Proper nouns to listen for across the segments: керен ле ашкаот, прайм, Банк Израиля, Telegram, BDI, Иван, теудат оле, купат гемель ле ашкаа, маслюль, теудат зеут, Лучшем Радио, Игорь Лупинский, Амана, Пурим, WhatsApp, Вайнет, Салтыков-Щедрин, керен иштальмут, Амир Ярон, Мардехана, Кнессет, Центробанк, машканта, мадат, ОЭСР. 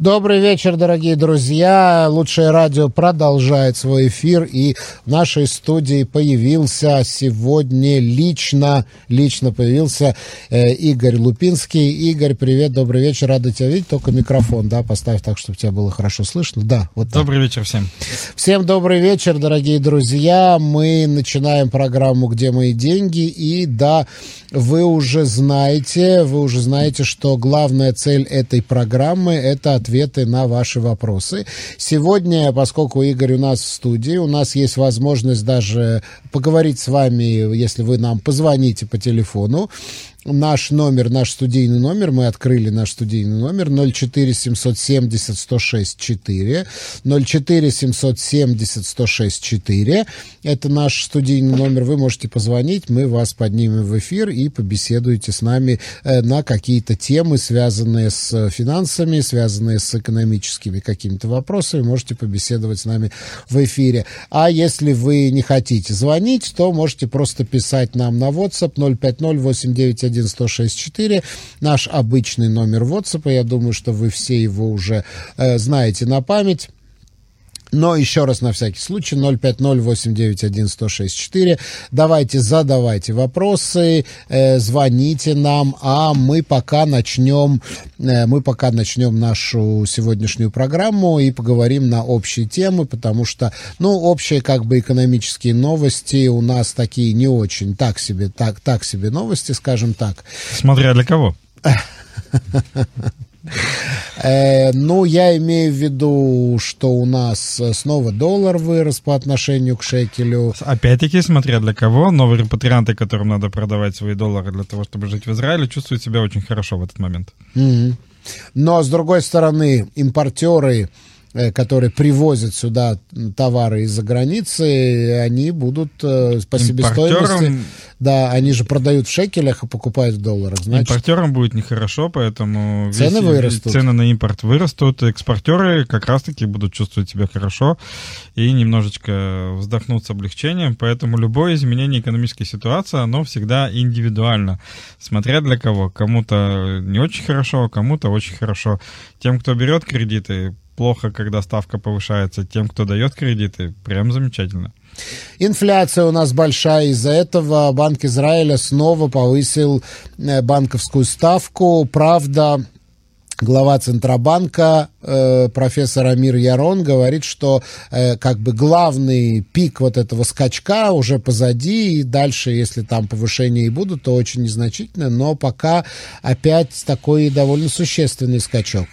Добрый вечер, дорогие друзья. Лучшее радио продолжает свой эфир. И в нашей студии появился сегодня лично появился Игорь Лупинский. Игорь, привет, добрый вечер. Рада тебя видеть. Только микрофон, да, поставь так, чтобы тебя было хорошо слышно. Да, вот так. Добрый вечер всем. Всем добрый вечер, дорогие друзья. Мы начинаем программу «Где мои деньги». И да, вы уже знаете, что главная цель этой программы – это ответы на ваши вопросы. Сегодня, поскольку Игорь у нас в студии, у нас есть возможность даже поговорить с вами, если вы нам позвоните по телефону. Мы открыли наш студийный номер 04-770-106-4, 04-770-106-4. Это наш студийный номер, вы можете позвонить, мы вас поднимем в эфир и побеседуете с нами на какие-то темы, связанные с финансами, связанные с экономическими какими-то вопросами, можете побеседовать с нами в эфире. А если вы не хотите звонить, то можете просто писать нам на WhatsApp 050-891-1064, наш обычный номер WhatsApp, я думаю, что вы все его уже знаете на память. Но еще раз на всякий случай, 050-891-1064. Давайте, задавайте вопросы, звоните нам, а мы пока начнем нашу сегодняшнюю программу и поговорим на общие темы, потому что, общие как бы экономические новости у нас такие не очень, так себе новости, скажем так. Смотря для кого. Я имею в виду, что у нас снова доллар вырос по отношению к шекелю. Опять-таки, смотря для кого, но репатрианты, которым надо продавать свои доллары для того, чтобы жить в Израиле, чувствуют себя очень хорошо в этот момент. Mm-hmm. Но, с другой стороны, импортеры, которые привозят сюда товары из-за границы, они будут по себестоимости... Да, они же продают в шекелях и покупают в долларах. Значит, импортерам будет нехорошо, поэтому... Цены на импорт вырастут. Экспортеры как раз-таки будут чувствовать себя хорошо и немножечко вздохнут с облегчением. Поэтому любое изменение экономической ситуации, оно всегда индивидуально. Смотря для кого. Кому-то не очень хорошо, кому-то очень хорошо. Тем, кто берет кредиты... Плохо, когда ставка повышается. Тем, кто дает кредиты, прям замечательно. Инфляция у нас большая. Из-за этого Банк Израиля снова повысил банковскую ставку. Правда, глава Центробанка, профессор Амир Ярон, говорит, что главный пик вот этого скачка уже позади, и дальше, если там повышения и будут, то очень незначительно, но пока опять такой довольно существенный скачок.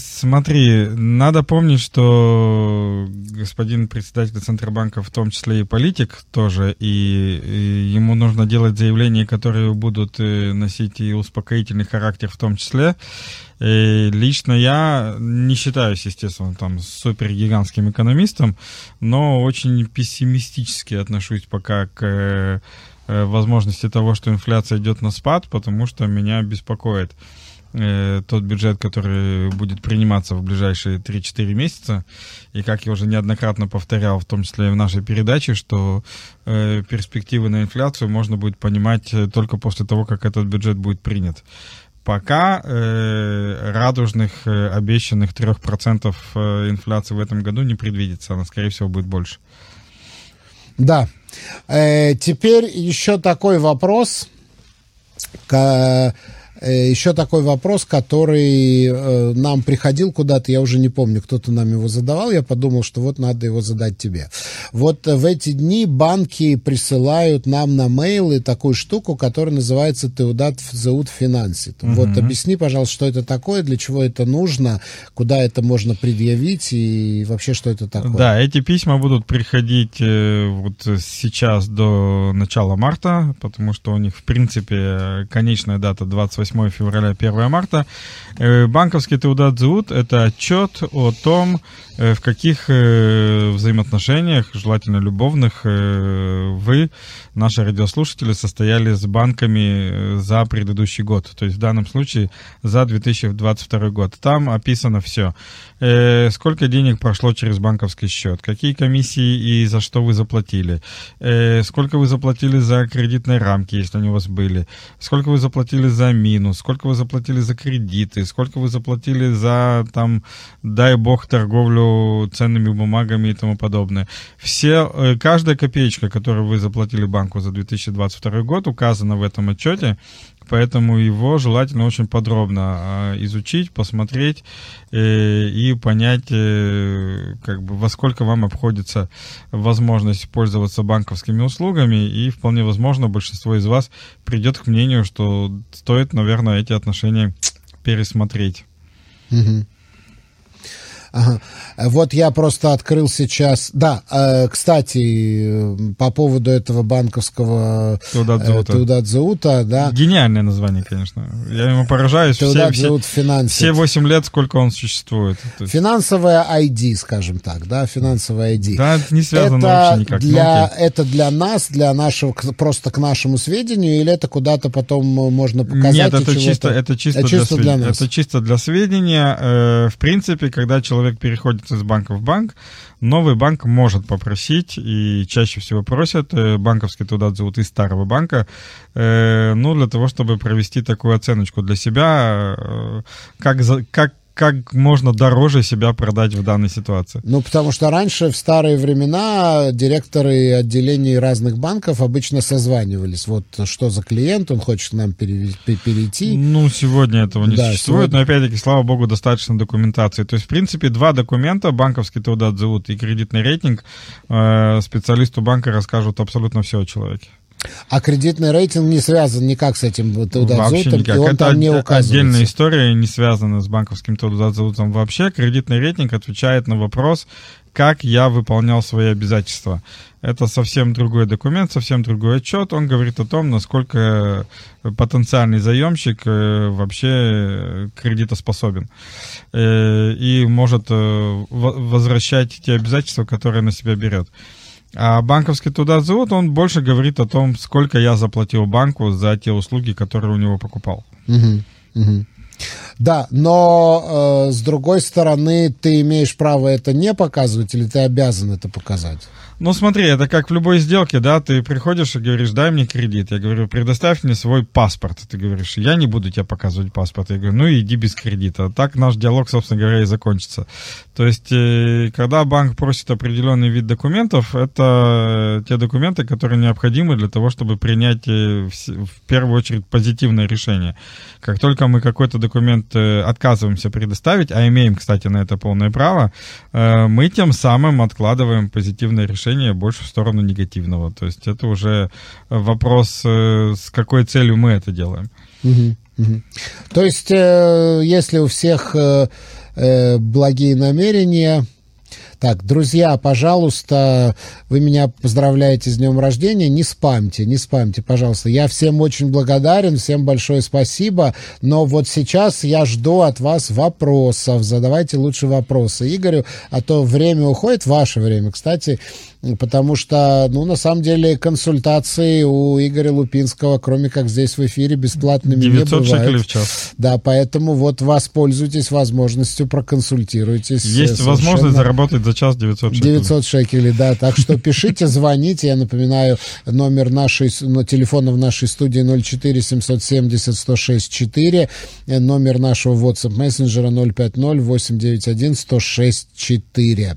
Смотри, надо помнить, что господин председатель Центробанка, в том числе и политик тоже, и ему нужно делать заявления, которые будут носить и успокоительный характер в том числе. И лично я не считаюсь, естественно, там супергигантским экономистом, но очень пессимистически отношусь пока к возможности того, что инфляция идет на спад, потому что меня беспокоит тот бюджет, который будет приниматься в ближайшие 3-4 месяца. И как я уже неоднократно повторял, в том числе и в нашей передаче, что перспективы на инфляцию можно будет понимать только после того, как этот бюджет будет принят. Пока радужных обещанных 3% инфляции в этом году не предвидится. Она, скорее всего, будет больше. Да. Теперь еще такой вопрос... Еще такой вопрос, который нам приходил куда-то, я уже не помню, кто-то нам его задавал, я подумал, что вот надо его задать тебе. Вот в эти дни банки присылают нам на мейлы такую штуку, которая называется «теудат зеут». Вот объясни, пожалуйста, что это такое, для чего это нужно, куда это можно предъявить и вообще что это такое. Да, эти письма будут приходить вот сейчас до начала марта, потому что у них, в принципе, конечная дата 28 8 февраля, 1 марта. Банковский теудат зеут — это отчет о том, в каких взаимоотношениях, желательно любовных, вы, наши радиослушатели, состояли с банками за предыдущий год, то есть в данном случае за 2022 год. Там описано все. Сколько денег прошло через банковский счет, какие комиссии и за что вы заплатили, сколько вы заплатили за кредитные рамки, если они у вас были, сколько вы заплатили за минус, сколько вы заплатили за кредиты, сколько вы заплатили за, там, дай бог, торговлю ценными бумагами и тому подобное. Все, каждая копеечка, которую вы заплатили банку за 2022 год, указана в этом отчете. Поэтому его желательно очень подробно изучить, посмотреть и понять, как бы, во сколько вам обходится возможность пользоваться банковскими услугами. И вполне возможно, большинство из вас придет к мнению, что стоит, наверное, эти отношения пересмотреть. Угу. Ага. Вот я просто открыл сейчас... Да, кстати, по поводу этого банковского теудат зеута, да. Гениальное название, конечно. Я ему поражаюсь. Теудат зеут финансит. Все 8 лет, сколько он существует. Финансовая ID, скажем так, да, финансовая ID. Да, это не связано вообще никак. Это для нас, для нашего, просто к нашему сведению, или это куда-то потом можно показать? Нет, это чисто для нас. Это чисто для сведения. В принципе, когда человек переходит из банка в банк, новый банк может попросить, и чаще всего просят, банковский теудат зеут из старого банка, ну, для того, чтобы провести такую оценочку для себя, как можно дороже себя продать в данной ситуации. Ну, потому что раньше, в старые времена, директоры отделений разных банков обычно созванивались. Вот что за клиент, он хочет к нам перейти. Ну, сегодня этого не существует, сегодня... но, опять-таки, слава богу, достаточно документации. То есть, в принципе, два документа, банковский теудат зеут и кредитный рейтинг, специалисту банка расскажут абсолютно все о человеке. А кредитный рейтинг не связан никак с этим теудат зеутом, и он там не указывается. Отдельная история, не связана с банковским теудат зеутом вообще. Кредитный рейтинг отвечает на вопрос, как я выполнял свои обязательства. Это совсем другой документ, совсем другой отчет. Он говорит о том, насколько потенциальный заемщик вообще кредитоспособен и может возвращать те обязательства, которые на себя берет. А банковский теудат зеут, он больше говорит о том, сколько я заплатил банку за те услуги, которые у него покупал. Угу, угу. Да, но с другой стороны, ты имеешь право это не показывать, или ты обязан это показать? Ну, смотри, это как в любой сделке, да, ты приходишь и говоришь, дай мне кредит. Я говорю, предоставь мне свой паспорт. Ты говоришь, я не буду тебе показывать паспорт. Я говорю, ну иди без кредита. Так наш диалог, собственно говоря, и закончится. То есть, когда банк просит определенный вид документов, это те документы, которые необходимы для того, чтобы принять в первую очередь позитивное решение. Как только мы какой-то документ отказываемся предоставить, а имеем, кстати, на это полное право, мы тем самым откладываем позитивное решение больше в сторону негативного. То есть это уже вопрос, с какой целью мы это делаем. Угу, угу. То есть если у всех благие намерения... Так, друзья, пожалуйста, вы меня поздравляете с днем рождения, не спамьте, пожалуйста. Я всем очень благодарен, всем большое спасибо, но вот сейчас я жду от вас вопросов, задавайте лучше вопросы Игорю, а то время уходит, ваше время, кстати, потому что, ну, на самом деле, консультации у Игоря Лупинского, кроме как здесь в эфире, бесплатными не бывают. 900 шекелей в час. Да, поэтому вот воспользуйтесь возможностью, проконсультируйтесь. Есть возможность заработать за час 900 шекелей. 900 шекелей, да. Так что пишите, звоните. Я напоминаю, номер телефона в нашей студии 04-770-1064, номер нашего WhatsApp мессенджера 050-891-1064.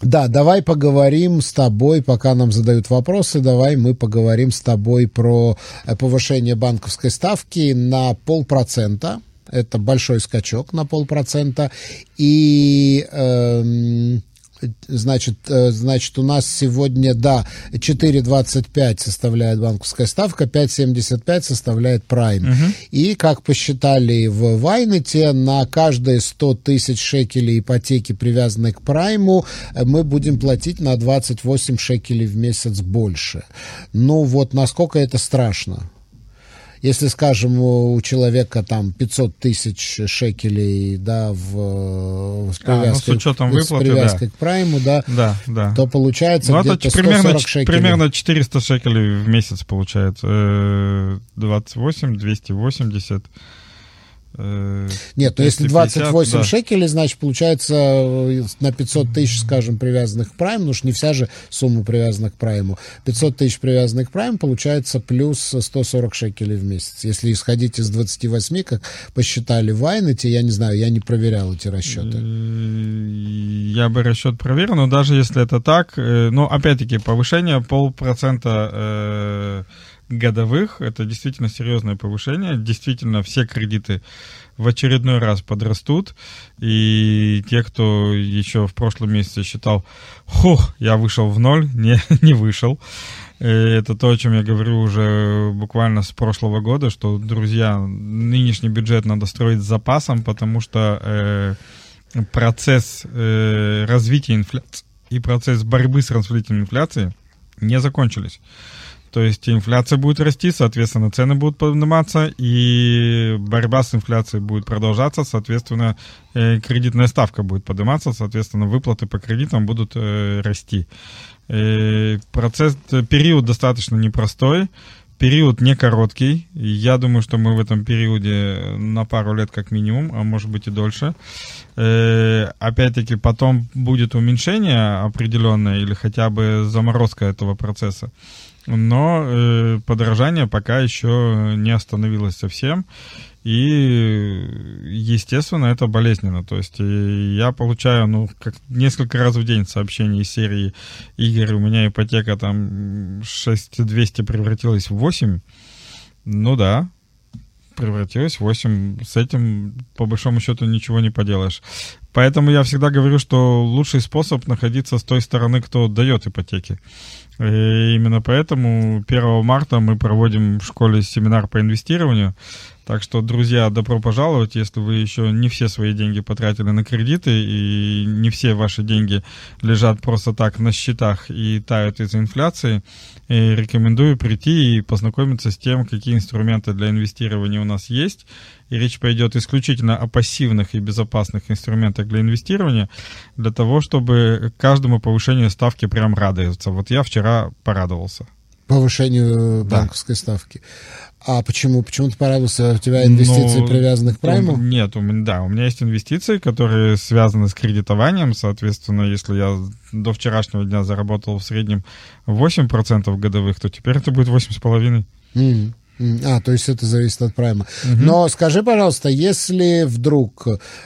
Да, давай поговорим с тобой, пока нам задают вопросы, давай мы поговорим с тобой про повышение банковской ставки на 0,5%. Это большой скачок на 0,5%. И... Значит, у нас сегодня, да, 4,25 составляет банковская ставка, 5,75 составляет прайм. Угу. И, как посчитали в Вайнете, на каждые 100 тысяч шекелей ипотеки, привязанной к прайму, мы будем платить на 28 шекелей в месяц больше. Ну вот, насколько это страшно? Если, скажем, у человека там 500 тысяч шекелей, да, с учетом выплаты, да, к прайму, да, да, да, то получается, ну, где-то 140 шекелей. Примерно 400 шекелей в месяц получается. 28, 280. Нет, 250, то если 28, да, шекелей, значит, получается на 500 тысяч, скажем, привязанных к прайму, потому что не вся же сумма привязана к прайму. 500 тысяч привязанных к прайму получается плюс 140 шекелей в месяц. Если исходить из 28, как посчитали в Вайнете, я не знаю, я не проверял эти расчеты. Я бы расчет проверил, но даже если это так, ну, опять-таки, повышение 0,5% годовых, это действительно серьезное повышение, действительно все кредиты в очередной раз подрастут, и те, кто еще в прошлом месяце считал, хух, я вышел в ноль, не вышел, и это то, о чем я говорю уже буквально с прошлого года, что, друзья, нынешний бюджет надо строить с запасом, потому что процесс развития инфляции и процесс борьбы с развитием инфляции не закончились. То есть инфляция будет расти, соответственно, цены будут подниматься, и борьба с инфляцией будет продолжаться, соответственно, кредитная ставка будет подниматься, соответственно, выплаты по кредитам будут расти. Период достаточно непростой, период не короткий. Я думаю, что мы в этом периоде на пару лет как минимум, а может быть и дольше. Опять-таки, потом будет уменьшение определенное или хотя бы заморозка этого процесса. Но подорожание пока еще не остановилось совсем, и, естественно, это болезненно. То есть я получаю, ну, как несколько раз в день сообщения из серии «Игорь, у меня ипотека там 6200 превратилась в 8». Ну да, превратилась в 8. С этим, по большому счету, ничего не поделаешь. Поэтому я всегда говорю, что лучший способ находиться с той стороны, кто дает ипотеки. И именно поэтому 1 марта мы проводим в школе семинар по инвестированию. Так что, друзья, добро пожаловать, если вы еще не все свои деньги потратили на кредиты, и не все ваши деньги лежат просто так на счетах и тают из-за инфляции, и рекомендую прийти и познакомиться с тем, какие инструменты для инвестирования у нас есть. И речь пойдет исключительно о пассивных и безопасных инструментах для инвестирования, для того, чтобы каждому повышению ставки прям радоваться. Вот я вчера порадовался. Повышению банковской, да, ставки. А почему? Почему ты порадовался? У тебя инвестиции, ну, привязаны к прайму? Нет, у меня есть инвестиции, которые связаны с кредитованием. Соответственно, если я до вчерашнего дня заработал в среднем 8% годовых, то теперь это будет 8,5%. Mm-hmm. То есть это зависит от прайма. Угу. Но скажи, пожалуйста, если вдруг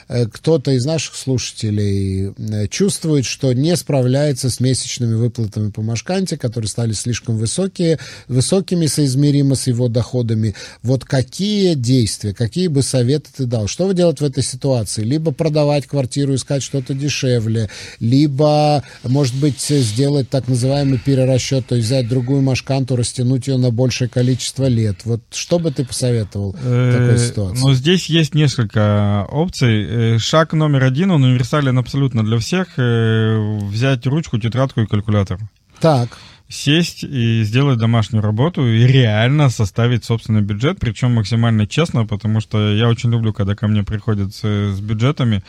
кто-то из наших слушателей чувствует, что не справляется с месячными выплатами по машканте, которые стали слишком высокими, соизмеримо с его доходами, вот какие действия, какие бы советы ты дал? Что делать в этой ситуации? Либо продавать квартиру, искать что-то дешевле, либо, может быть, сделать так называемый перерасчет, то есть взять другую машканту, растянуть ее на большее количество лет. Вот что бы ты посоветовал в такой ситуации? Ну, здесь есть несколько опций. Шаг номер 1, он универсален абсолютно для всех. Взять ручку, тетрадку и калькулятор. Так. Сесть и сделать домашнюю работу и реально составить собственный бюджет, причем максимально честно, потому что я очень люблю, когда ко мне приходят с бюджетами.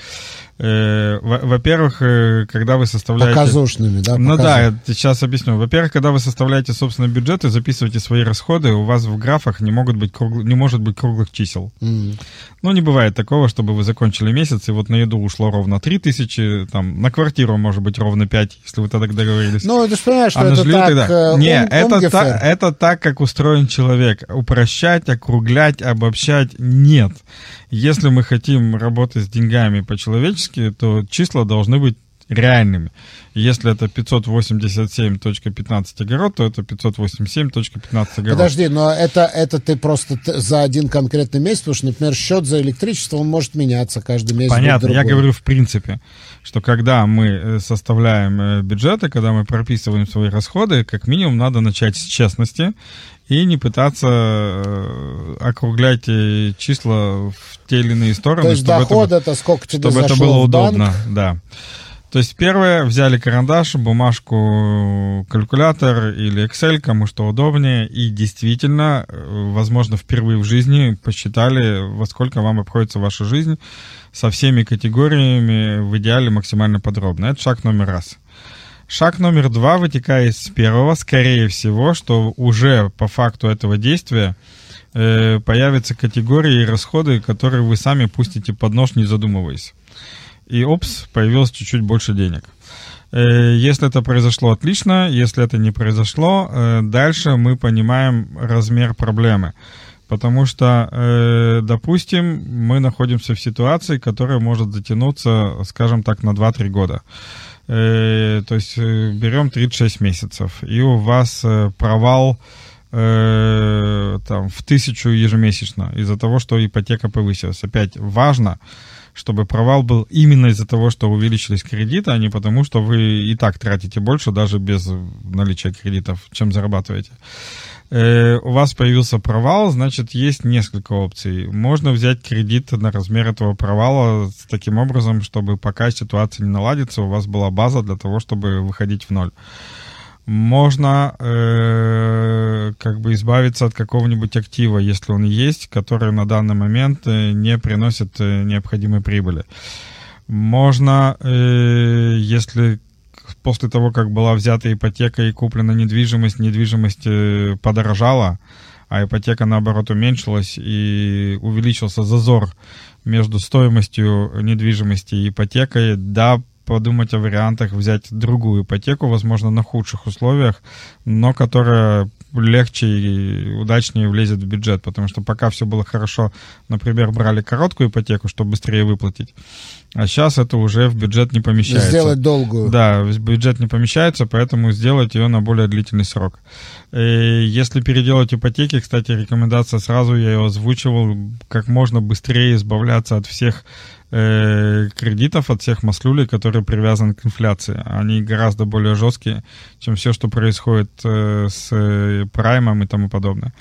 Во-первых, когда вы составляете... Показушными, да? Ну да, я сейчас объясню. Во-первых, когда вы составляете собственный бюджет и записываете свои расходы, у вас в графах не может быть круглых чисел. Mm. Ну, не бывает такого, чтобы вы закончили месяц, и вот на еду ушло ровно 3000, там, на квартиру, может быть, ровно 5, если вы тогда договорились. Ну, ты же понимаешь, что это так... Нет, это так, как устроен человек. Упрощать, округлять, обобщать нет. Если мы хотим работать с деньгами по-человечески, то числа должны быть реальными. Если это 587.15 огород, то это 587.15 огород. Подожди, но это ты просто за один конкретный месяц, потому что, например, счет за электричество, он может меняться каждый месяц. Понятно, я говорю в принципе, что когда мы составляем бюджеты, когда мы прописываем свои расходы, как минимум надо начать с честности и не пытаться округлять числа в те или иные стороны. То есть доход — это сколько тебе зашло в банк? Чтобы это было удобно, да. То есть первое, взяли карандаш, бумажку, калькулятор или Excel, кому что удобнее, и действительно, возможно, впервые в жизни посчитали, во сколько вам обходится ваша жизнь со всеми категориями, в идеале максимально подробно. Это шаг номер раз. Шаг номер два, вытекая из первого, скорее всего, что уже по факту этого действия появятся категории и расходы, которые вы сами пустите под нож, не задумываясь. И опс, появилось чуть-чуть больше денег. Если это произошло, отлично. Если это не произошло, дальше мы понимаем размер проблемы. Потому что, допустим, мы находимся в ситуации, которая может затянуться, скажем так, на 2-3 года. То есть берем 36 месяцев, и у вас провал там, в 1000 ежемесячно из-за того, что ипотека повысилась. Опять важно, чтобы провал был именно из-за того, что увеличились кредиты, а не потому, что вы и так тратите больше, даже без наличия кредитов, чем зарабатываете. У вас появился провал, значит, есть несколько опций. Можно взять кредит на размер этого провала таким образом, чтобы пока ситуация не наладится, у вас была база для того, чтобы выходить в ноль. Можно избавиться от какого-нибудь актива, если он есть, который на данный момент не приносит необходимой прибыли. Можно, если после того, как была взята ипотека и куплена недвижимость, недвижимость подорожала, а ипотека, наоборот, уменьшилась и увеличился зазор между стоимостью недвижимости и ипотекой, да, подумать о вариантах взять другую ипотеку, возможно, на худших условиях, но которая легче и удачнее влезет в бюджет, потому что пока все было хорошо, например, брали короткую ипотеку, чтобы быстрее выплатить, а сейчас это уже в бюджет не помещается. Сделать долгую. Да, в бюджет не помещается, поэтому сделать ее на более длительный срок. И если переделать ипотеки, кстати, рекомендация сразу, я ее озвучивал, как можно быстрее избавляться от всех кредитов, от всех маслюлей, которые привязаны к инфляции. Они гораздо более жесткие, чем все, что происходит с праймом и тому подобное.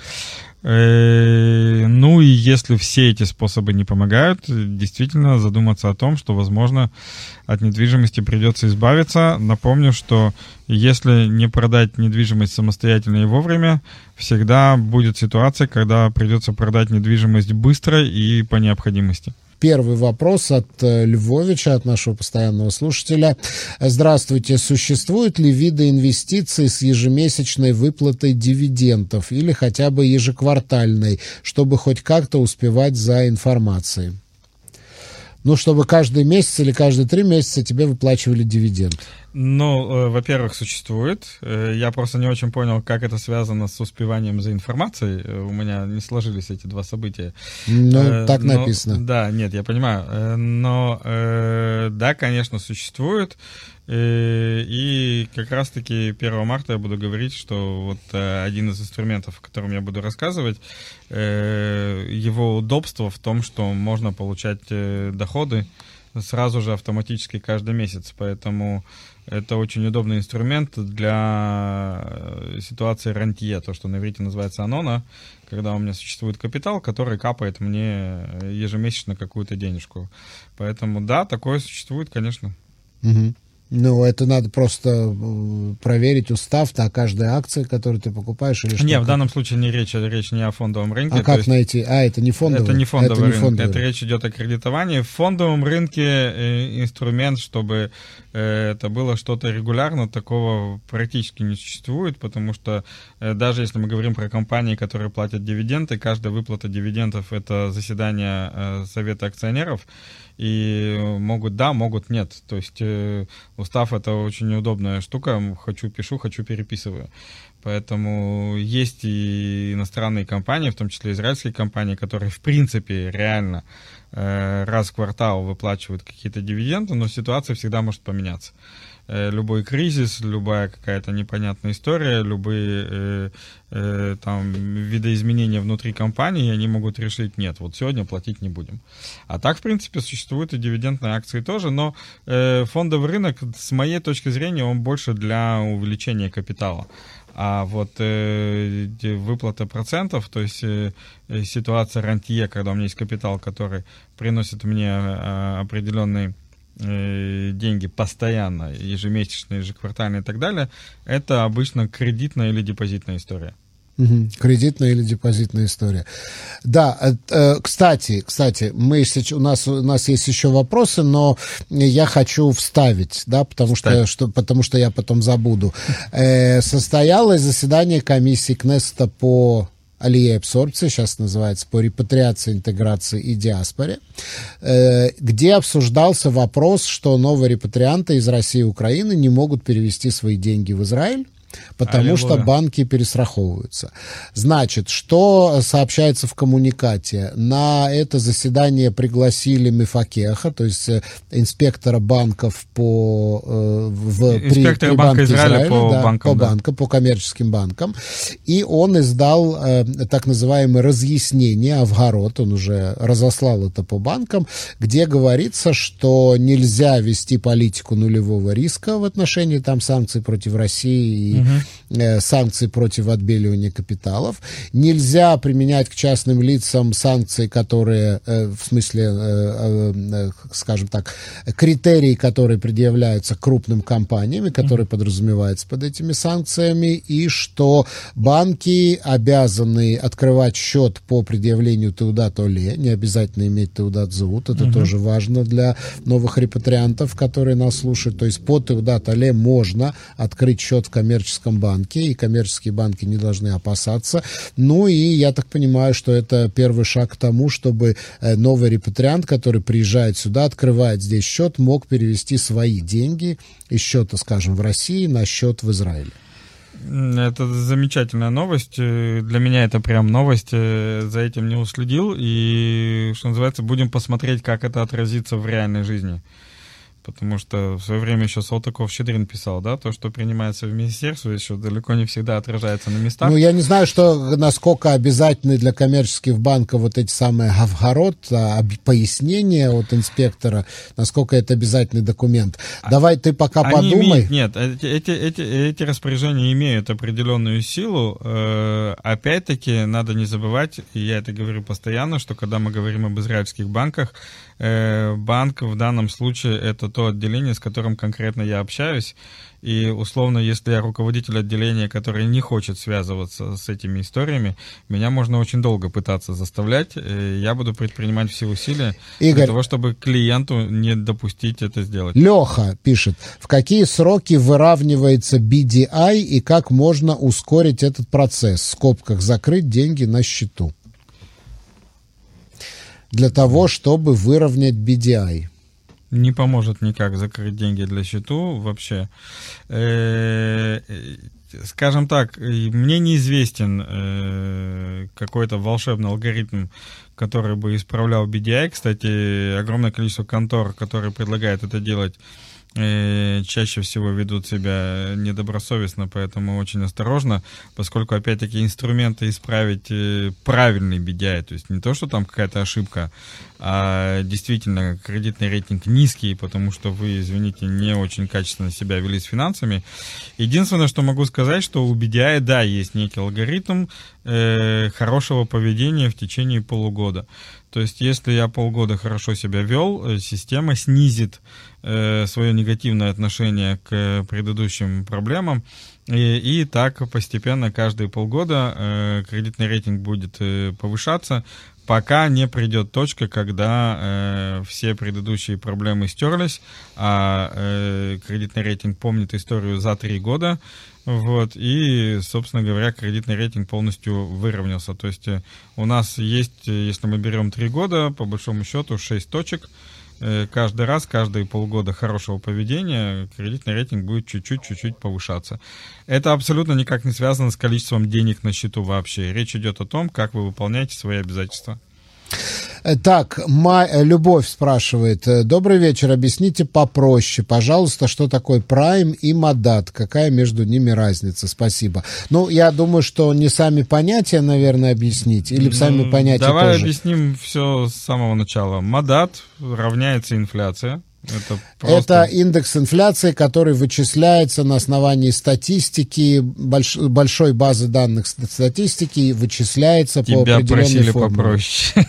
Ну и если все эти способы не помогают, действительно задуматься о том, что, возможно, от недвижимости придется избавиться. Напомню, что если не продать недвижимость самостоятельно и вовремя, всегда будет ситуация, когда придется продать недвижимость быстро и по необходимости. Первый вопрос от Львовича, от нашего постоянного слушателя. Здравствуйте. Существуют ли виды инвестиций с ежемесячной выплатой дивидендов или хотя бы ежеквартальной, чтобы хоть как-то успевать за информацией? Ну, чтобы каждый месяц или каждые 3 месяца тебе выплачивали дивиденд. Ну, во-первых, существует. Я просто не очень понял, как это связано с успеванием за информацией. У меня не сложились эти два события. Ну, так написано. Да, нет, я понимаю. Но, да, конечно, существует. И как раз-таки 1 марта я буду говорить, что вот один из инструментов, о котором я буду рассказывать, его удобство в том, что можно получать доходы сразу же автоматически каждый месяц. Поэтому это очень удобный инструмент для ситуации рантье, то, что на иврите называется анона, когда у меня существует капитал, который капает мне ежемесячно какую-то денежку. Поэтому да, такое существует, конечно. Угу. Ну, это надо просто проверить устав на каждой акции, которую ты покупаешь, или что? Нет, в данном случае не речь не о фондовом рынке. А как есть найти? А, это не фондовый? Это не фондовый рынок. Фондовый. Это речь идет о кредитовании. В фондовом рынке инструмент, чтобы это было что-то регулярно, такого практически не существует, потому что даже если мы говорим про компании, которые платят дивиденды, каждая выплата дивидендов — это заседание совета акционеров, и могут да, могут нет. То есть устав — это очень удобная штука. Хочу — пишу, хочу — переписываю. Поэтому есть и иностранные компании, в том числе израильские компании, которые, в принципе, реально раз в квартал выплачивают какие-то дивиденды, но ситуация всегда может поменяться. Любой кризис, любая какая-то непонятная история, любые видоизменения внутри компании, они могут решить: нет, вот сегодня платить не будем. А так, в принципе, существуют и дивидендные акции тоже, но фондовый рынок, с моей точки зрения, он больше для увеличения капитала. А вот выплата процентов, то есть ситуация рантье, когда у меня есть капитал, который приносит мне определенный деньги постоянно, ежемесячно, ежеквартально и так далее, это обычно кредитная или депозитная история. Угу. Кредитная или депозитная история. Да, кстати, у нас есть еще вопросы, но я хочу вставить, да, потому что я потом забуду. Состоялось заседание комиссии Кнессета по алие и абсорбции, сейчас называется, по репатриации, интеграции и диаспоре, где обсуждался вопрос, что новые репатрианты из России и Украины не могут перевести свои деньги в Израиль, потому что банки перестраховываются. Значит, что сообщается в коммуникате? На это заседание пригласили Мифакеха, то есть инспектора банков по коммерческим банкам, и он издал так называемое разъяснение Авгарот, он уже разослал это по банкам, где говорится, что нельзя вести политику нулевого риска в отношении там санкций против России и санкции против отбеливания капиталов. Нельзя применять к частным лицам санкции, которые, в смысле, скажем так, критерии, которые предъявляются крупным компаниям, которые подразумеваются под этими санкциями, и что банки обязаны открывать счет по предъявлению теудат оле, не обязательно иметь теудат зеут, это тоже важно для новых репатриантов, которые нас слушают, то есть по теудат оле можно открыть счет в коммерческом банке, и коммерческие банки не должны опасаться. Ну и я так понимаю, что это первый шаг к тому, чтобы новый репатриант, который приезжает сюда, открывает здесь счет, мог перевести свои деньги из счета, скажем, в России на счет в Израиле. Это замечательная новость. Для меня это прям новость. За этим не уследил. И, что называется, будем посмотреть, как это отразится в реальной жизни. Потому что в свое время еще Салтыков-Щедрин писал, да, то, что принимается в министерстве, еще далеко не всегда отражается на местах. Ну, я не знаю, что, насколько обязательны для коммерческих банков вот эти самые авгарот, пояснения от инспектора, насколько это обязательный документ. Давай ты пока подумай. Нет, эти распоряжения имеют определенную силу. Опять-таки, надо не забывать, и я это говорю постоянно, что когда мы говорим об израильских банках, банк в данном случае это то отделение, с которым конкретно я общаюсь, и условно, если я руководитель отделения, который не хочет связываться с этими историями, меня можно очень долго пытаться заставлять, я буду предпринимать все усилия, Игорь, для того, чтобы клиенту не допустить это сделать. Леха пишет, в какие сроки выравнивается BDI и как можно ускорить этот процесс, в скобках закрыть деньги на счету, для того, чтобы выровнять BDI. Не поможет никак закрыть деньги для счету вообще. Скажем так, мне неизвестен какой-то волшебный алгоритм, который бы исправлял BDI. Кстати, огромное количество контор, которые предлагают это делать, чаще всего ведут себя недобросовестно, поэтому очень осторожно, поскольку, опять-таки, инструменты исправить правильный BDI, то есть не то, что там какая-то ошибка, а действительно кредитный рейтинг низкий, потому что вы, извините, не очень качественно себя вели с финансами. Единственное, что могу сказать, что у BDI, да, есть некий алгоритм хорошего поведения в течение полугода. То есть, если я полгода хорошо себя вел, система снизит свое негативное отношение к предыдущим проблемам, и так постепенно каждые полгода кредитный рейтинг будет повышаться, пока не придет точка, когда все предыдущие проблемы стерлись, а кредитный рейтинг помнит историю за 3 года, вот, и, собственно говоря, кредитный рейтинг полностью выровнялся. То есть у нас есть, если мы берем 3 года, по большому счету 6 точек, каждый раз, каждые полгода хорошего поведения кредитный рейтинг будет чуть-чуть повышаться. Это абсолютно никак не связано с количеством денег на счету вообще. Речь идет о том, как вы выполняете свои обязательства. Так, Любовь спрашивает. Добрый вечер, объясните попроще, пожалуйста, что такое прайм и мадат, какая между ними разница, спасибо. Ну, я думаю, что не сами понятия, наверное, объяснить, или сами понятия давай тоже. Давай объясним все с самого начала. Мадат равняется инфляция. Это индекс инфляции, который вычисляется на основании статистики, большой базы данных статистики, и вычисляется по определенной формуле. Тебя просили попроще.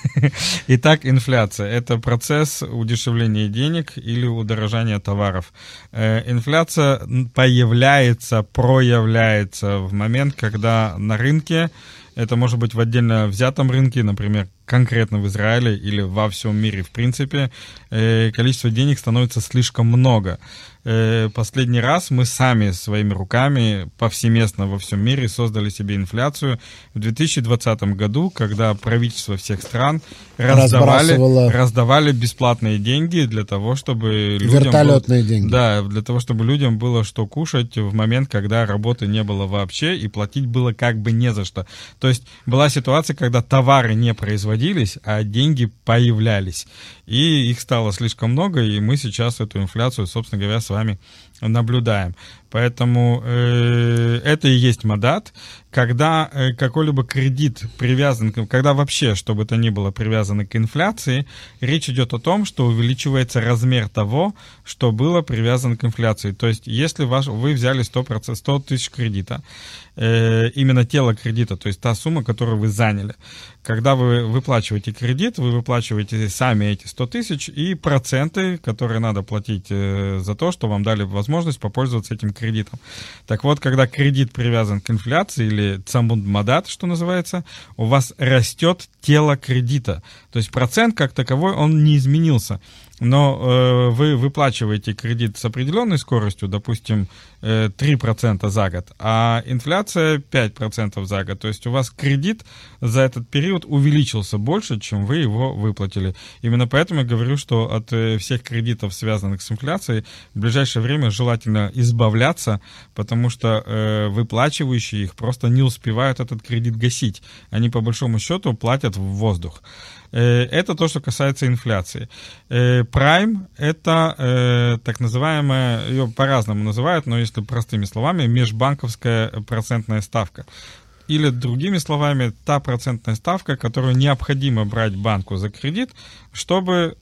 Итак, инфляция. Это процесс удешевления денег или удорожания товаров. Инфляция проявляется в момент, когда на рынке, это может быть в отдельно взятом рынке, например, конкретно в Израиле или во всем мире, в принципе, количество денег становится слишком много. Последний раз мы сами своими руками повсеместно во всем мире создали себе инфляцию в 2020 году, когда правительство всех стран раздавали бесплатные деньги для того, чтобы людям было что кушать в момент, когда работы не было вообще и платить было как бы не за что. То есть была ситуация, когда товары не производились, а деньги появлялись. И их стало слишком много, и мы сейчас эту инфляцию, собственно говоря, с вами наблюдаем. Поэтому это и есть мадат. Когда какой-либо кредит привязан, когда вообще, что бы то ни было, привязано к инфляции, речь идет о том, что увеличивается размер того, что было привязано к инфляции. То есть, если вы взяли 100 тысяч кредита, именно тело кредита, то есть та сумма, которую вы заняли, когда вы выплачиваете кредит, вы выплачиваете сами эти 100 тысяч и проценты, которые надо платить за то, что вам дали возможность попользоваться этим кредитом. Так вот, когда кредит привязан к инфляции или цамуд мадат, что называется, у вас растет тело кредита. То есть процент как таковой, он не изменился. Но вы выплачиваете кредит с определенной скоростью, допустим, 3% за год, а инфляция 5% за год. То есть у вас кредит за этот период увеличился больше, чем вы его выплатили. Именно поэтому я говорю, что от всех кредитов, связанных с инфляцией, в ближайшее время желательно избавляться, потому что выплачивающие их просто не успевают этот кредит гасить. Они, по большому счету, платят в воздух. Это то, что касается инфляции. Прайм — это так называемая, ее по-разному называют, но если простыми словами, межбанковская процентная ставка. Или, другими словами, та процентная ставка, которую необходимо брать банку за кредит, чтобы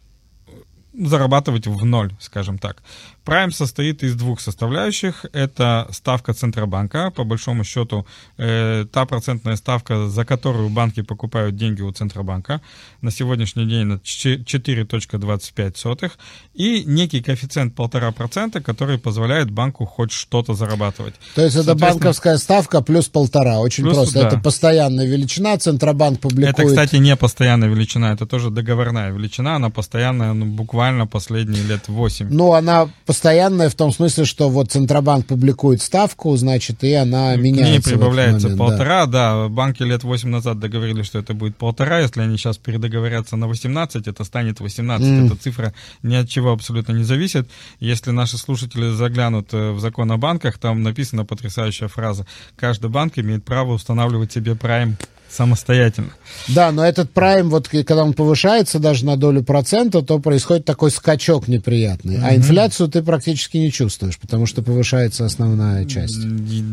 зарабатывать в ноль, скажем так. Прайм состоит из двух составляющих. Это ставка Центробанка, по большому счету, та процентная ставка, за которую банки покупают деньги у Центробанка. На сегодняшний день на 4.25. И некий коэффициент 1,5%, который позволяет банку хоть что-то зарабатывать. То есть это банковская ставка плюс 1,5. Очень плюс, просто. Да. Это постоянная величина. Центробанк публикует... Это, кстати, не постоянная величина. Это тоже договорная величина. Она постоянная, ну, буквально последние лет 8. Ну, она... постоянная в том смысле, что вот Центробанк публикует ставку, значит, и она меняется. К ней прибавляется 1,5, да. Банки лет 8 назад договорились, что это будет 1,5. Если они сейчас передоговорятся на 18, это станет 18. Эта цифра ни от чего абсолютно не зависит. Если наши слушатели заглянут в закон о банках, там написана потрясающая фраза. Каждый банк имеет право устанавливать себе прайм самостоятельно. Да, но этот прайм, вот когда он повышается даже на долю процента, то происходит такой скачок неприятный. А инфляцию ты практически не чувствуешь, потому что повышается основная часть.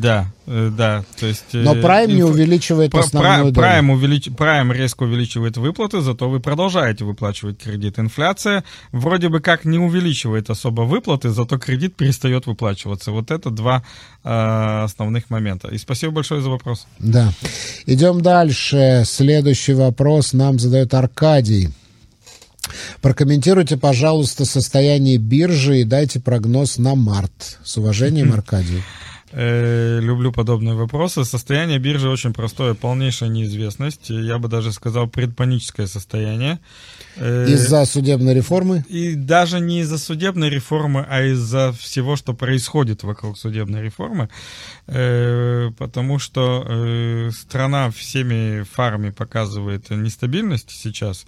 Да. То есть, но прайм не увеличивает основную долю. Прайм резко увеличивает выплаты, зато вы продолжаете выплачивать кредит. Инфляция вроде бы как не увеличивает особо выплаты, зато кредит перестает выплачиваться. Вот это два основных момента. И спасибо большое за вопрос. Да. Идем дальше. Следующий вопрос нам задает Аркадий. Прокомментируйте, пожалуйста, состояние биржи и дайте прогноз на март. С уважением, Аркадий. Люблю подобные вопросы. Состояние биржи очень простое, полнейшая неизвестность. Я бы даже сказал, предпаническое состояние. Из-за судебной реформы? И даже не из-за судебной реформы, а из-за всего, что происходит вокруг судебной реформы. Потому что страна всеми фарами показывает нестабильность сейчас,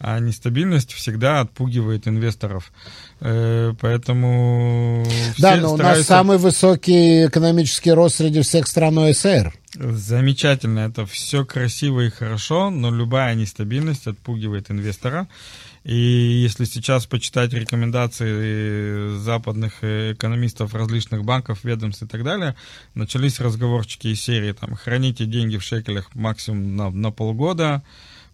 а нестабильность всегда отпугивает инвесторов. Поэтому... Да, но у нас самый высокий экономический рост среди всех стран ОЭСР. Замечательно, это все красиво и хорошо, но любая нестабильность отпугивает инвестора. И если сейчас почитать рекомендации западных экономистов, различных банков, ведомств и так далее, начались разговорчики из серии там, «Храните деньги в шекелях максимум на полгода»,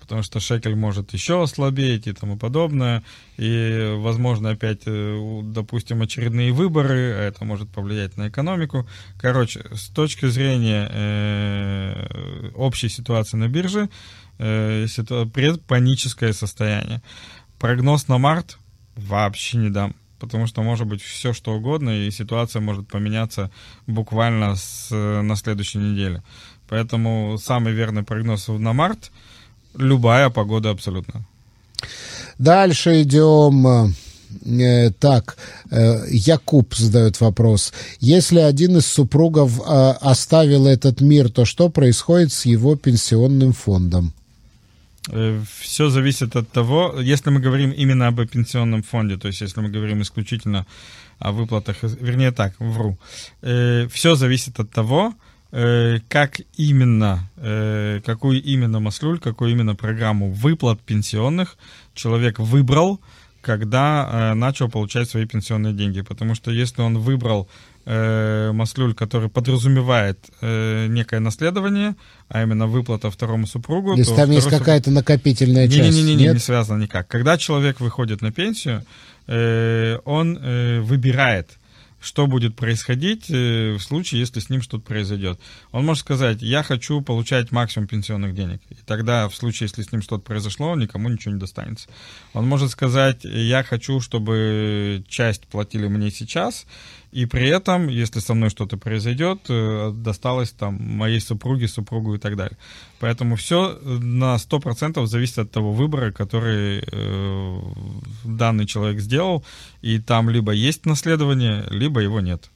потому что шекель может еще ослабеть и тому подобное, и, возможно, опять, допустим, очередные выборы, а это может повлиять на экономику. Короче, с точки зрения общей ситуации на бирже, предпаническое состояние. Прогноз на март вообще не дам, потому что может быть все что угодно, и ситуация может поменяться буквально на следующей неделе. Поэтому самый верный прогноз на март – любая погода абсолютно. Дальше идем. Так, Якуб задает вопрос. Если один из супругов оставил этот мир, то что происходит с его пенсионным фондом? Все зависит от того, если мы говорим именно об пенсионном фонде, то есть если мы говорим исключительно о выплатах, вернее так, вру, все зависит от того, как именно, какую именно маслюль, какую именно программу выплат пенсионных человек выбрал, когда начал получать свои пенсионные деньги. Потому что если он выбрал маслюль, который подразумевает некое наследование, а именно выплата второму супругу... Если то там есть какая-то накопительная часть. Не-не-не, не связано никак. Когда человек выходит на пенсию, он выбирает, что будет происходить в случае, если с ним что-то произойдет. Он может сказать: я хочу получать максимум пенсионных денег. И тогда, в случае, если с ним что-то произошло, никому ничего не достанется. Он может сказать: я хочу, чтобы часть платили мне сейчас, и при этом, если со мной что-то произойдет, досталось там моей супруге, супругу и так далее. Поэтому все на 100% зависит от того выбора, который данный человек сделал. И там либо есть наследование, либо его нет.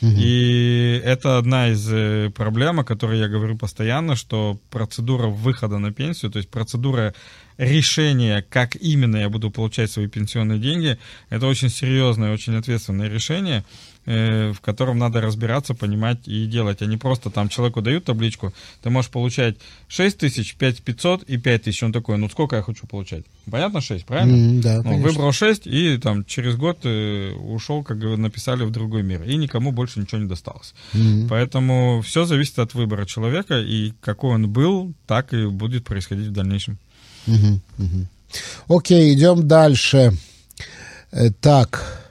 Угу. И это одна из проблем, о которой я говорю постоянно, что процедура выхода на пенсию, то есть процедура решение, как именно я буду получать свои пенсионные деньги, это очень серьезное, очень ответственное решение, в котором надо разбираться, понимать и делать, а не просто там человеку дают табличку: ты можешь получать 6 тысяч, 5500 и 5 тысяч. Он такой: ну сколько я хочу получать? Понятно, 6, правильно? Да, ну, выбрал 6 и там через год ушел, как написали, в другой мир. И никому больше ничего не досталось. Поэтому все зависит от выбора человека, и какой он был, так и будет происходить в дальнейшем. Окей, идем дальше. Так,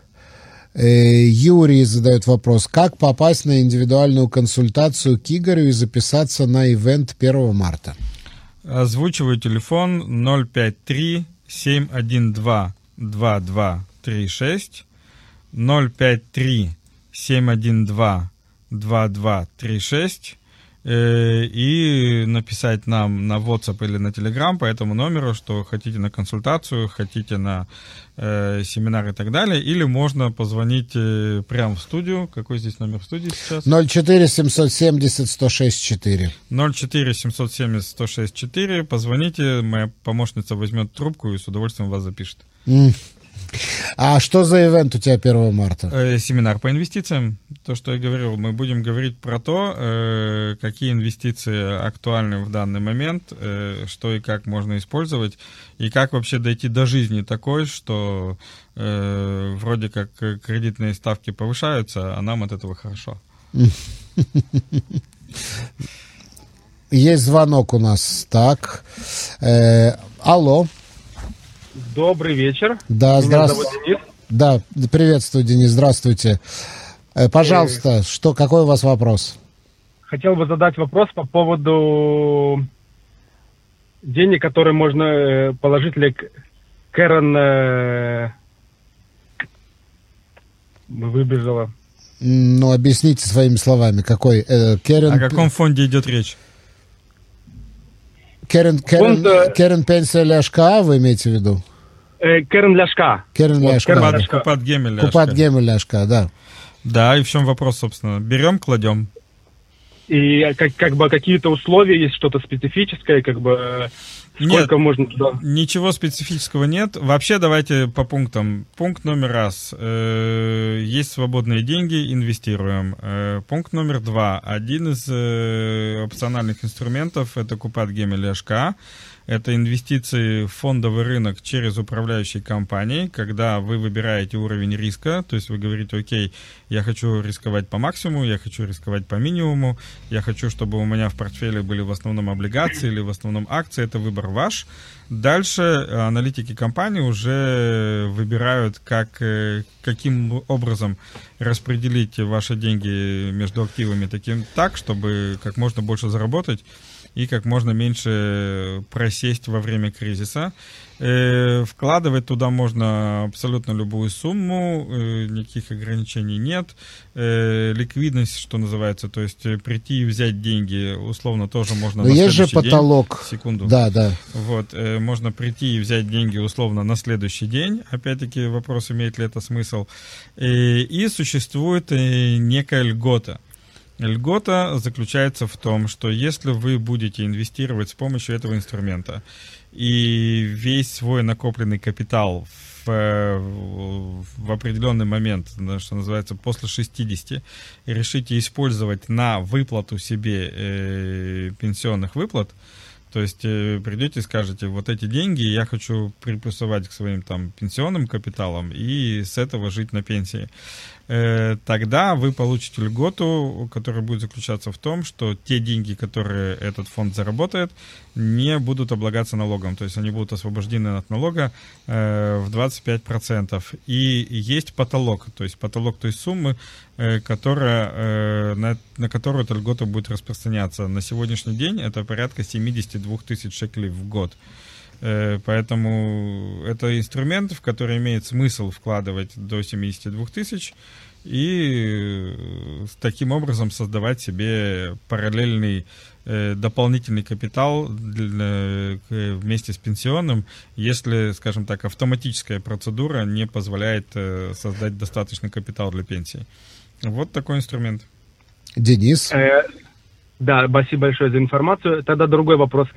Юрий задает вопрос. Как попасть на индивидуальную консультацию к Игорю и записаться на ивент 1 марта? Озвучиваю телефон 053-712-2236, 053-712-2236. И написать нам на WhatsApp или на Telegram по этому номеру, что хотите на консультацию, хотите на семинар и так далее. Или можно позвонить прямо в студию. Какой здесь номер в студии сейчас? 04-770-106-4. 04-770-106-4. Позвоните, моя помощница возьмет трубку и с удовольствием вас запишет. А что за ивент у тебя 1 марта? Семинар по инвестициям. То, что я говорил, мы будем говорить про то, какие инвестиции актуальны в данный момент, что и как можно использовать, и как вообще дойти до жизни такой, что вроде как кредитные ставки повышаются, а нам от этого хорошо. Есть звонок у нас. Так. Алло. Добрый вечер. Да, здравствуйте. Меня зовут Денис. Да, приветствую, Денис, здравствуйте. Пожалуйста, какой у вас вопрос? Хотел бы задать вопрос по поводу денег, которые можно положить для керен... Выбежала. Ну, объясните своими словами, какой керен... О каком фонде идет речь? Керен ле ашкаа, вы имеете в виду? Керен ле ашкаа. Керен ле ашкаа. Купат гемель ле ашкаа. Купат гемель ле ашкаа, да. Да, и в чем вопрос, собственно? Берем, кладем. И как бы какие-то условия есть, что-то специфическое, как бы... Сколько нет, можно туда? Ничего специфического нет. Вообще, давайте по пунктам. Пункт номер 1. Есть свободные деньги, инвестируем. Пункт номер 2. Один из опциональных инструментов — это купат гемель ле ашкаа. Это инвестиции в фондовый рынок через управляющие компании, когда вы выбираете уровень риска, то есть вы говорите, окей, я хочу рисковать по максимуму, я хочу рисковать по минимуму, я хочу, чтобы у меня в портфеле были в основном облигации или в основном акции, это выбор ваш. Дальше аналитики компании уже выбирают, каким образом распределить ваши деньги между активами так, чтобы как можно больше заработать и как можно меньше просесть во время кризиса. Вкладывать туда можно абсолютно любую сумму, никаких ограничений нет. Ликвидность, что называется, то есть прийти и взять деньги, условно, тоже можно на следующий день. Но есть же потолок. Секунду. Да, да. Вот, можно прийти и взять деньги, условно, на следующий день. Опять-таки вопрос, имеет ли это смысл. И существует некая льгота. Льгота заключается в том, что если вы будете инвестировать с помощью этого инструмента и весь свой накопленный капитал в определенный момент, что называется, после 60, решите использовать на выплату себе пенсионных выплат, то есть придете и скажете, вот эти деньги я хочу приплюсовать к своим там пенсионным капиталам и с этого жить на пенсии. Тогда вы получите льготу, которая будет заключаться в том, что те деньги, которые этот фонд заработает, не будут облагаться налогом. То есть они будут освобождены от налога в 25%. И есть потолок, то есть потолок той суммы, которая, на которую эта льгота будет распространяться. На сегодняшний день это порядка 72 тысяч шекелей в год. Поэтому это инструмент, в который имеет смысл вкладывать до 72 тысяч и таким образом создавать себе параллельный дополнительный капитал вместе с пенсионным, если, скажем так, автоматическая процедура не позволяет создать достаточный капитал для пенсии. Вот такой инструмент. Денис? Да, спасибо большое за информацию. Тогда другой вопрос.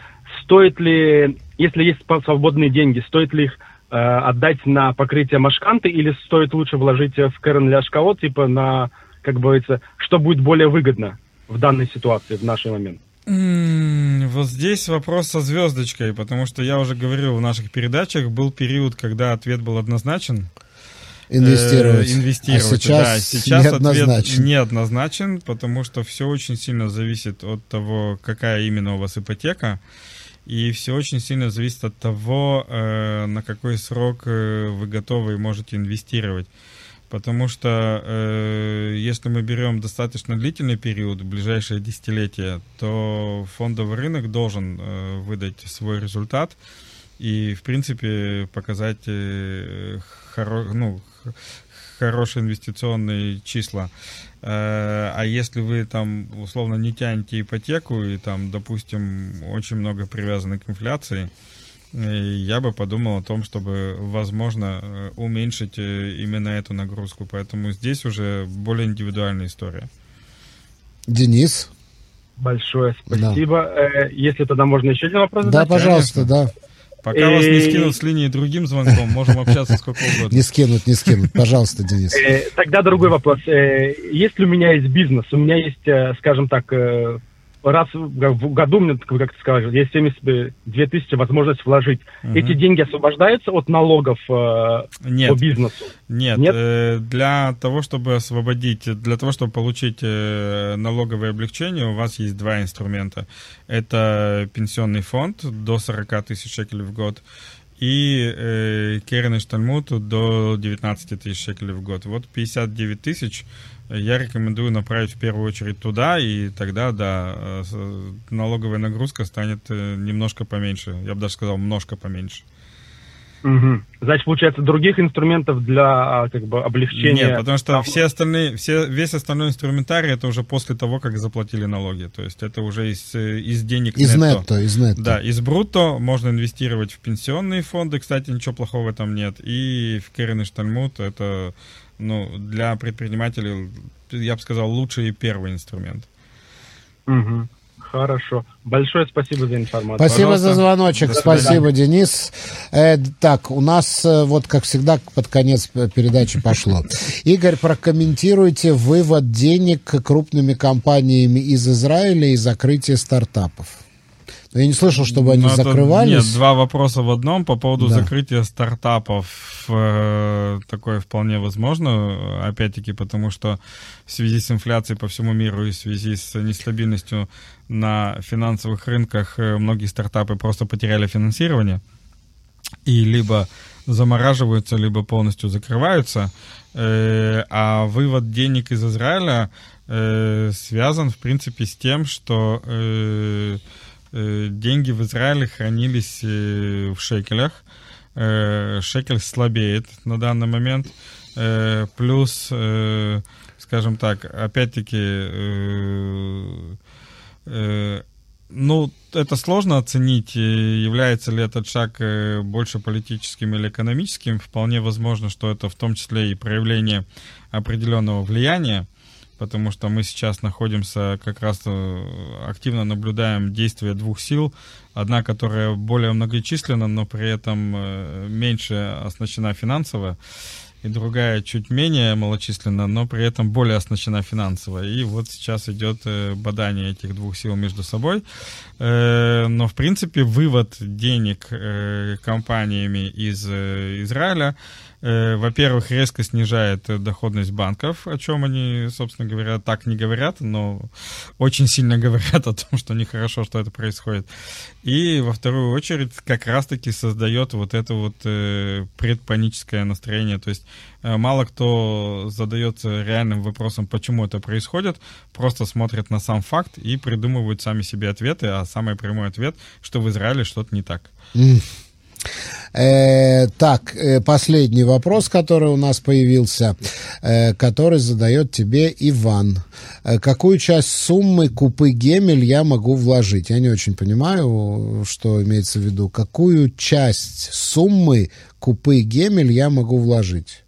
Стоит ли, если есть свободные деньги, стоит ли их отдать на покрытие машканты или стоит лучше вложить в керен ле ашкаот, типа на, как говорится, что будет более выгодно в данной ситуации, в наш момент? Вот здесь вопрос со звездочкой, потому что я уже говорил в наших передачах, был период, когда ответ был однозначен. Инвестировать. А сейчас, да, сейчас ответ неоднозначен, потому что все очень сильно зависит от того, какая именно у вас ипотека, и все очень сильно зависит от того, на какой срок вы готовы и можете инвестировать. Потому что если мы берем достаточно длительный период, ближайшие десятилетия, то фондовый рынок должен выдать свой результат и, в принципе, показать хорошие инвестиционные числа. А если вы там условно не тянете ипотеку и там, допустим, очень много привязаны к инфляции, я бы подумал о том, чтобы, возможно, уменьшить именно эту нагрузку. Поэтому здесь уже более индивидуальная история. Денис? Большое спасибо. Да. Если тогда можно еще один вопрос задать? Да, пожалуйста, конечно. Да. Пока вас не скинут с линии другим звонком, можем общаться сколько угодно. Не скинут, пожалуйста, Денис. Тогда другой вопрос. Если у меня есть бизнес, у меня есть, скажем так, раз в году, у меня, как ты сказал, есть 72 тысячи возможность вложить. Эти деньги освобождаются от налогов по бизнесу? Нет. Для того, чтобы освободить, для того, чтобы получить налоговое облегчение, у вас есть два инструмента. Это пенсионный фонд до 40 тысяч шекелей в год и керен иштальмут до 19 тысяч шекелей в год. Вот 59 тысяч. Я рекомендую направить в первую очередь туда, и тогда, да, налоговая нагрузка станет немножко поменьше. Я бы даже сказал, множко поменьше. Угу. Значит, получается, других инструментов для облегчения... Нет, потому что весь остальной инструментарий, это уже после того, как заплатили налоги. То есть это уже из денег из нетто. Да, из брутто можно инвестировать в пенсионные фонды, кстати, ничего плохого там нет. И в керен иштальмут это... для предпринимателей, я бы сказал, лучший и первый инструмент. Угу. Хорошо. Большое спасибо за информацию. Спасибо. Пожалуйста. За звоночек. Спасибо, Денис. Так, у нас, вот как всегда, под конец передачи пошло. Игорь, прокомментируйте вывод денег крупными компаниями из Израиля и закрытие стартапов. Я не слышал, чтобы они закрывались. Нет, два вопроса в одном. По поводу закрытия стартапов, такое вполне возможно, опять-таки, потому что в связи с инфляцией по всему миру и в связи с нестабильностью на финансовых рынках многие стартапы просто потеряли финансирование и либо замораживаются, либо полностью закрываются. А вывод денег из Израиля связан, в принципе, с тем, что деньги в Израиле хранились в шекелях. Шекель слабеет на данный момент. Плюс, скажем так, опять-таки, ну, это сложно оценить, является ли этот шаг больше политическим или экономическим. Вполне возможно, что это в том числе и проявление определенного влияния, потому что мы сейчас находимся, как раз активно наблюдаем действия двух сил. Одна, которая более многочисленна, но при этом меньше оснащена финансово, и другая чуть менее малочисленна, но при этом более оснащена финансово. И вот сейчас идет бодание этих двух сил между собой. Но, в принципе, вывод денег компаниями из Израиля, во-первых, резко снижает доходность банков, о чем они, собственно говоря, так не говорят, но очень сильно говорят о том, что нехорошо, что это происходит. И, во вторую очередь, как раз-таки создает вот это вот предпаническое настроение. То есть мало кто задается реальным вопросом, почему это происходит, просто смотрят на сам факт и придумывают сами себе ответы, а самый прямой ответ, что в Израиле что-то не так. Так, последний вопрос, который у нас появился, который задает тебе Иван. Какую часть суммы купы гемель я могу вложить? Я не очень понимаю, что имеется в виду. Какую часть суммы купы гемель я могу вложить?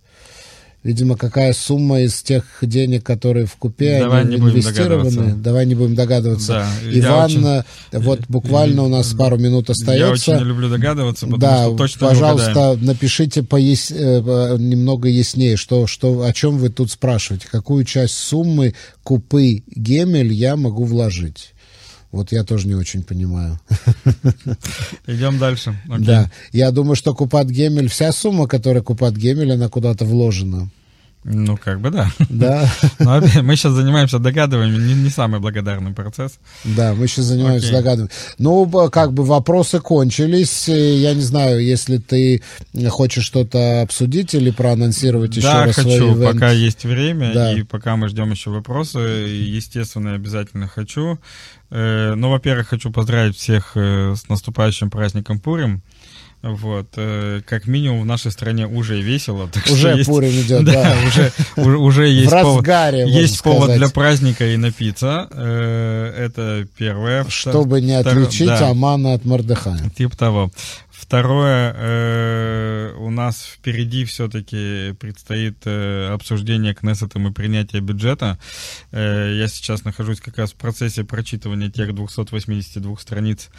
Видимо, какая сумма из тех денег, которые в купе инвестированы. Давай не будем догадываться. Да, Иван, вот буквально у нас пару минут остается. Я очень не люблю догадываться, потому что точно пожалуйста, напишите немного яснее, что, о чем вы тут спрашиваете. Какую часть суммы купы гемель я могу вложить? Вот я тоже не очень понимаю. Идем дальше. Окей. Да. Я думаю, что купат гемель, вся сумма, которая купат гемель, она куда-то вложена. Ну, как бы да. Да. Но мы сейчас занимаемся догадыванием, не самый благодарный процесс. Да, мы сейчас занимаемся догадыванием. Ну, как бы вопросы кончились. Я не знаю, если ты хочешь что-то обсудить или проанонсировать еще раз свой ивент. Да, хочу, пока есть время, и пока мы ждем еще вопросы. Естественно, обязательно хочу. Ну, во-первых, хочу поздравить всех с наступающим праздником Пурим. Вот, как минимум в нашей стране уже весело. Так уже что Пурим есть, идет, да. Уже есть повод для праздника и напиться. Это первое. Чтобы не отличить Амана от Мардехана. Типа того. Второе, у нас впереди все-таки предстоит обсуждение Кнессетом и принятие бюджета. Я сейчас нахожусь как раз в процессе прочитывания тех 282 страниц,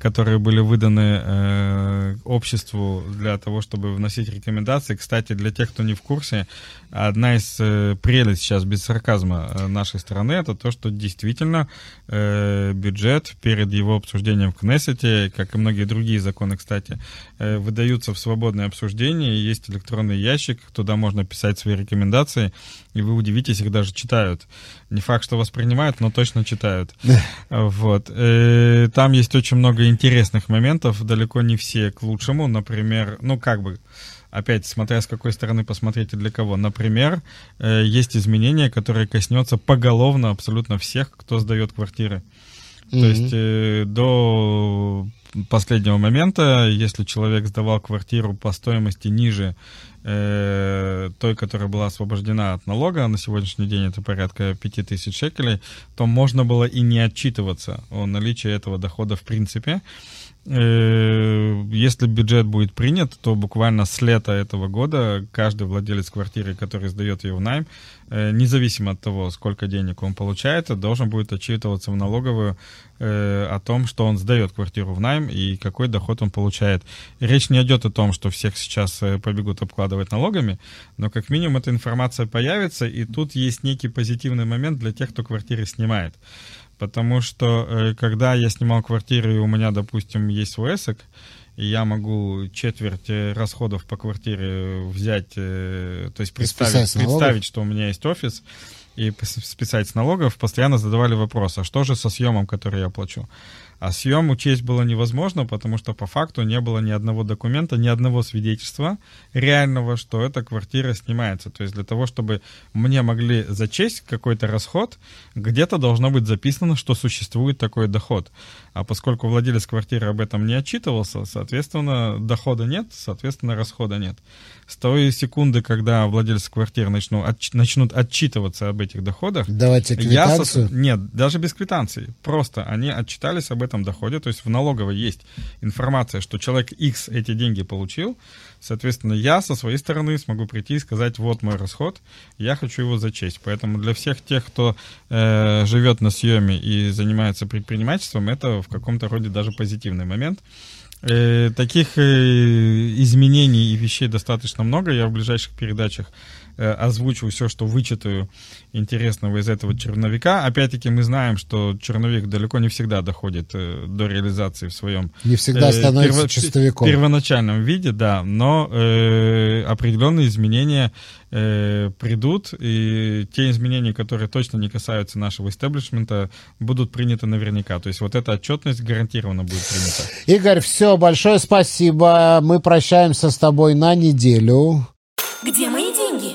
которые были выданы обществу для того, чтобы вносить рекомендации. Кстати, для тех, кто не в курсе, одна из прелесть сейчас, без сарказма, нашей страны, это то, что действительно бюджет перед его обсуждением в Кнессете, как и многие другие законы, кстати, выдаются в свободное обсуждение, есть электронный ящик, туда можно писать свои рекомендации, и вы удивитесь, их даже читают. Не факт, что воспринимают, но точно читают. Вот. Там есть очень много интересных моментов, далеко не все к лучшему, например, опять, смотря с какой стороны посмотреть и для кого. Например, есть изменения, которые коснется поголовно абсолютно всех, кто сдает квартиры. То есть до последнего момента, если человек сдавал квартиру по стоимости ниже той, которая была освобождена от налога, на сегодняшний день это порядка 5000 шекелей, то можно было и не отчитываться о наличии этого дохода в принципе. Если бюджет будет принят, то буквально с лета этого года каждый владелец квартиры, который сдает ее в найм, независимо от того, сколько денег он получает, должен будет отчитываться в налоговую о том, что он сдает квартиру в найм и какой доход он получает. И речь не идет о том, что всех сейчас побегут обкладывать налогами, но как минимум эта информация появится, и тут есть некий позитивный момент для тех, кто квартиры снимает. Потому что когда я снимал квартиру, и у меня, допустим, есть ОЭСР, и я могу четверть расходов по квартире взять, то есть представить, что у меня есть офис, и списать с налогов, постоянно задавали вопрос, а что же со съемом, который я плачу? А съем учесть было невозможно, потому что по факту не было ни одного документа, ни одного свидетельства реального, что эта квартира снимается. То есть для того, чтобы мне могли зачесть какой-то расход, где-то должно быть записано, что существует такой доход. А поскольку владелец квартиры об этом не отчитывался, соответственно, дохода нет, соответственно, расхода нет. С той секунды, когда владельцы квартир начнут отчитываться об этих доходах... Давайте квитанцию? Нет, даже без квитанции. Просто они отчитались об этом доходе, то есть в налоговой есть информация, что человек X эти деньги получил, соответственно, я со своей стороны смогу прийти и сказать, вот мой расход, я хочу его зачесть. Поэтому для всех тех, кто живет на съеме и занимается предпринимательством, это в каком-то роде даже позитивный момент. Таких изменений и вещей достаточно много. Я в ближайших передачах озвучу все, что вычитаю интересного из этого черновика. Опять-таки мы знаем, что черновик далеко не всегда доходит до реализации в своем... Не всегда становится чистовиком. Первоначальном виде, да, но определенные изменения придут, и те изменения, которые точно не касаются нашего истеблишмента, будут приняты наверняка. То есть вот эта отчетность гарантированно будет принята. Игорь, все, большое спасибо. Мы прощаемся с тобой на неделю. Где мои деньги?